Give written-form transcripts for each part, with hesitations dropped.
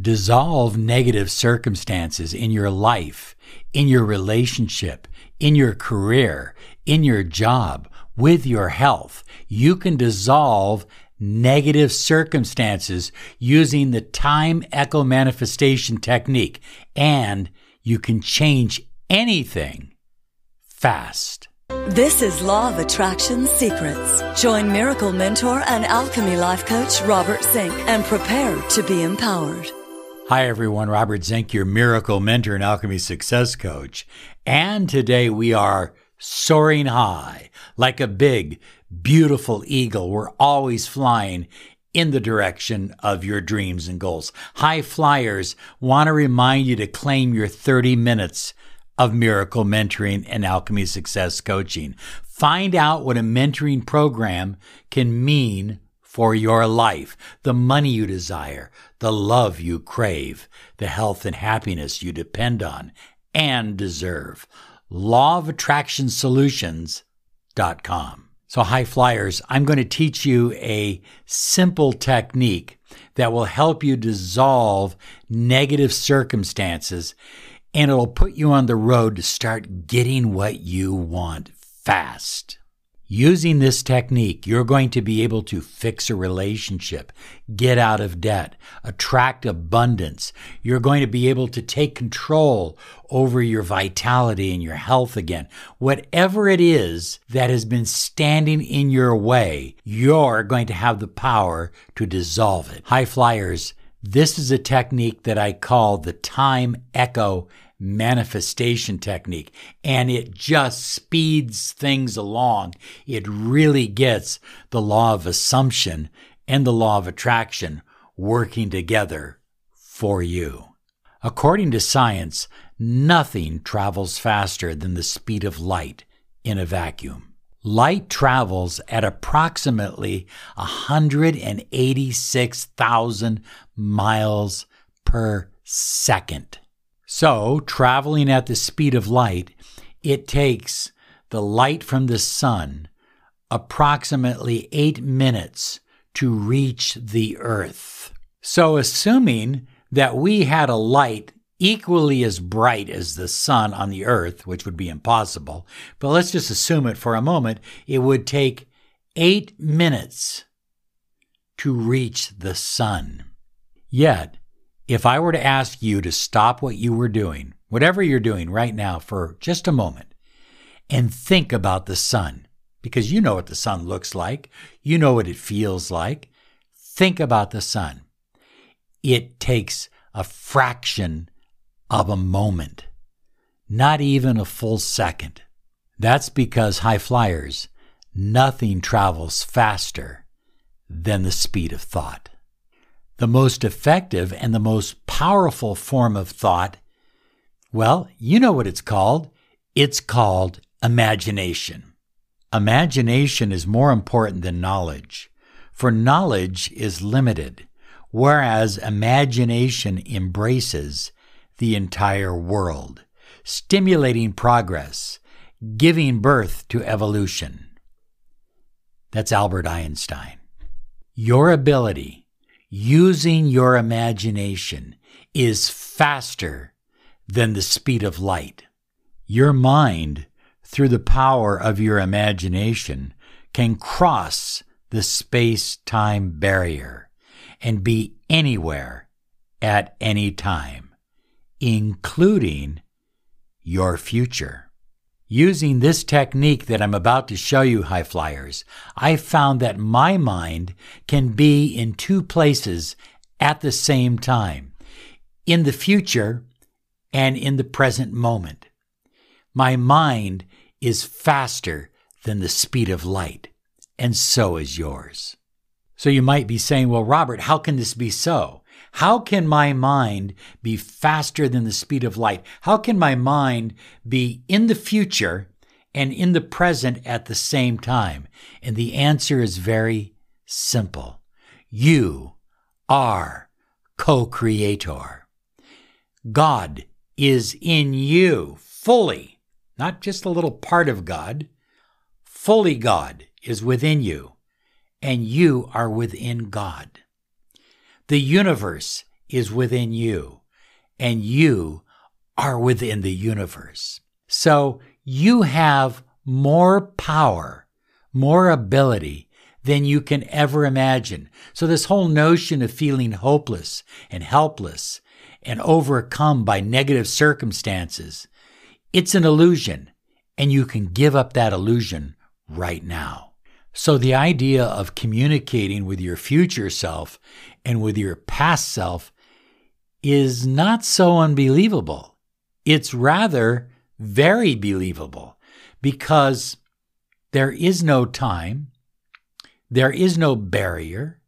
Dissolve negative circumstances in your life, in your relationship, in your career, in your job, with your health. You can dissolve negative circumstances using the Time Echo Manifesting Technique, and you can change anything fast. This is Law of Attraction Secrets. Join Miracle Mentor and Alchemy Life Coach Robert Zink and prepare to be empowered. Hi everyone, Robert Zink, your Miracle Mentor and Alchemy Success Coach. And today we are soaring high like a big, beautiful eagle. We're always flying in the direction of your dreams and goals. High flyers want to remind you to claim your 30 minutes of Miracle Mentoring and Alchemy Success Coaching. Find out what a mentoring program can mean for your life, the money you desire, the love you crave, the health and happiness you depend on and deserve. lawofattractionsolutions.com. So high flyers, I'm going to teach you a simple technique that will help you dissolve negative circumstances, and it'll put you on the road to start getting what you want fast. Using this technique, you're going to be able to fix a relationship, get out of debt, attract abundance. You're going to be able to take control over your vitality and your health again. Whatever it is that has been standing in your way, you're going to have the power to dissolve it. High flyers, this is a technique that I call the Time Echo Manifestation Technique, and it just speeds things along. It really gets the law of assumption and the law of attraction working together for you. According to science, nothing travels faster than the speed of light in a vacuum. Light travels at approximately 186,000 miles per second. So, traveling at the speed of light, it takes the light from the sun approximately 8 minutes to reach the earth. So, assuming that we had a light equally as bright as the sun on the earth, which would be impossible, but let's just assume it for a moment, it would take 8 minutes to reach the sun. Yet, if I were to ask you to stop what you were doing, whatever you're doing right now for just a moment, and think about the sun, because you know what the sun looks like, you know what it feels like, think about the sun. It takes a fraction of a moment, not even a full second. That's because, high flyers, nothing travels faster than the speed of thought. The most effective and the most powerful form of thought, well, you know what it's called. It's called imagination. Imagination is more important than knowledge, for knowledge is limited, whereas imagination embraces the entire world, stimulating progress, giving birth to evolution. That's Albert Einstein. Your ability using your imagination is faster than the speed of light. Your mind, through the power of your imagination, can cross the space-time barrier and be anywhere at any time, including your future. Using this technique that I'm about to show you, high flyers, I found that my mind can be in 2 places at the same time, in the future and in the present moment. My mind is faster than the speed of light, and so is yours. So you might be saying, well, Robert, how can this be so? How can my mind be faster than the speed of light? How can my mind be in the future and in the present at the same time? And the answer is very simple. You are co-creator. God is in you fully, not just a little part of God. Fully God is within you, and you are within God. The universe is within you, and you are within the universe. So you have more power, more ability than you can ever imagine. So this whole notion of feeling hopeless and helpless and overcome by negative circumstances, it's an illusion, and you can give up that illusion right now. So the idea of communicating with your future self and with your past self is not so unbelievable. It's rather very believable, because there is no time, there is no barrier,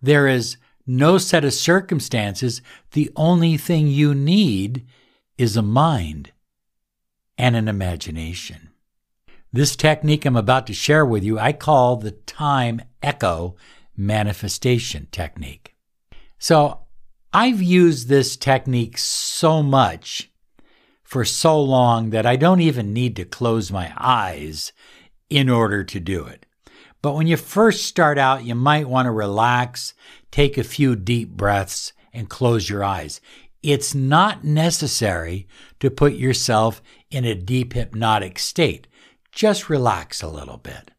there is no set of circumstances. The only thing you need is a mind and an imagination. This technique I'm about to share with you, I call the Time Echo Manifestation Technique. So I've used this technique so much for so long that I don't even need to close my eyes in order to do it. But when you first start out, you might want to relax, take a few deep breaths, and close your eyes. It's not necessary to put yourself in a deep hypnotic state. Just relax a little bit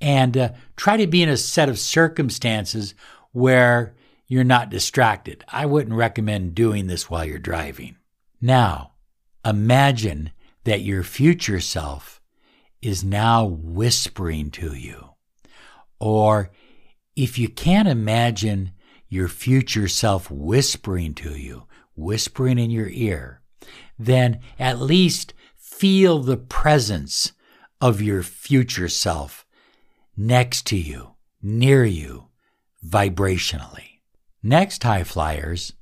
and try to be in a set of circumstances where you're not distracted. I wouldn't recommend doing this while you're driving. Now, imagine that your future self is now whispering to you. Or if you can't imagine your future self whispering to you, whispering in your ear, then at least feel the presence of your future self next to you, near you, vibrationally. Next, high flyers,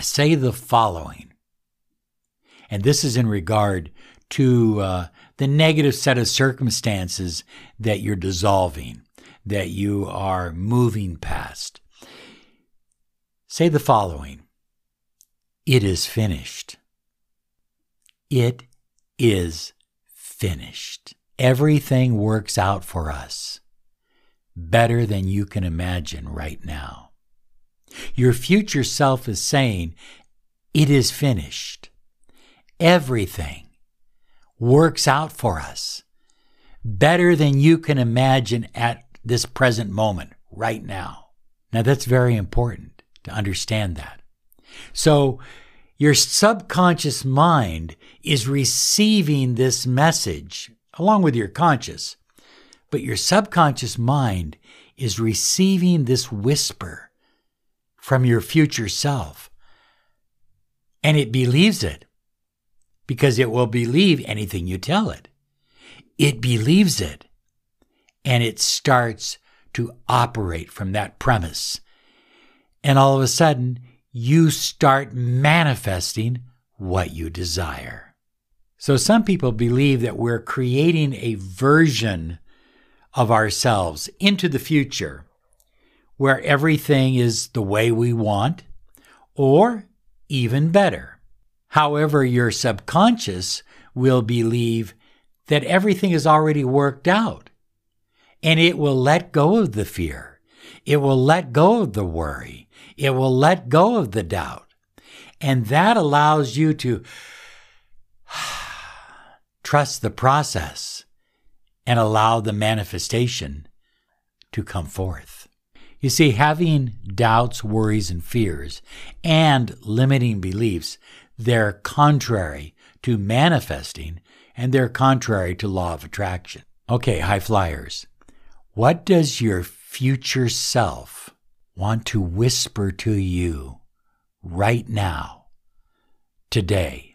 say the following. And this is in regard to the negative set of circumstances that you're dissolving, that you are moving past. Say the following. It is finished. It is finished. Everything works out for us better than you can imagine right now. Your future self is saying, it is finished. Everything works out for us better than you can imagine at this present moment, right now. Now, that's very important to understand that. So your subconscious mind is receiving this message along with your conscious, but your subconscious mind is receiving this whisper from your future self, and it believes it, because it will believe anything you tell it. It believes it, and it starts to operate from that premise. And all of a sudden, you start manifesting what you desire. So some people believe that we're creating a version of ourselves into the future where everything is the way we want, or even better. However, your subconscious will believe that everything is already worked out, and it will let go of the fear. It will let go of the worry. It will let go of the doubt. And that allows you to trust the process and allow the manifestation to come forth. You see, having doubts, worries, and fears, and limiting beliefs, they're contrary to manifesting, and they're contrary to law of attraction. Okay, high flyers, what does your future self want to whisper to you right now, today,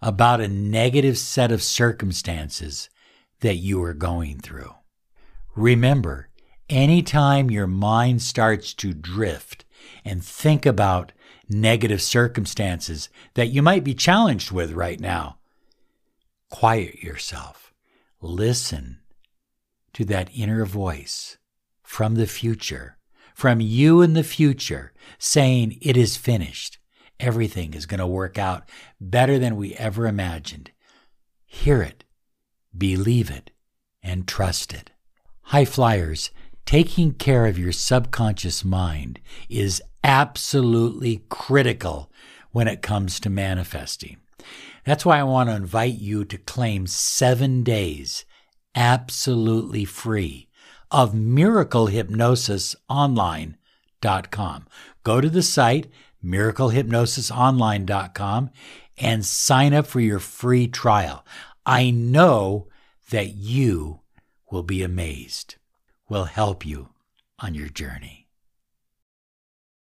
about a negative set of circumstances that you are going through? Remember, anytime your mind starts to drift and think about negative circumstances that you might be challenged with right now, quiet yourself. Listen to that inner voice from the future, from you in the future, saying it is finished. Everything is going to work out better than we ever imagined. Hear it, believe it, and trust it. High flyers, taking care of your subconscious mind is absolutely critical when it comes to manifesting. That's why I want to invite you to claim 7 days absolutely free of miraclehypnosisonline.com. Go to the site, miraclehypnosisonline.com, and sign up for your free trial. I know that you will be amazed. We'll help you on your journey.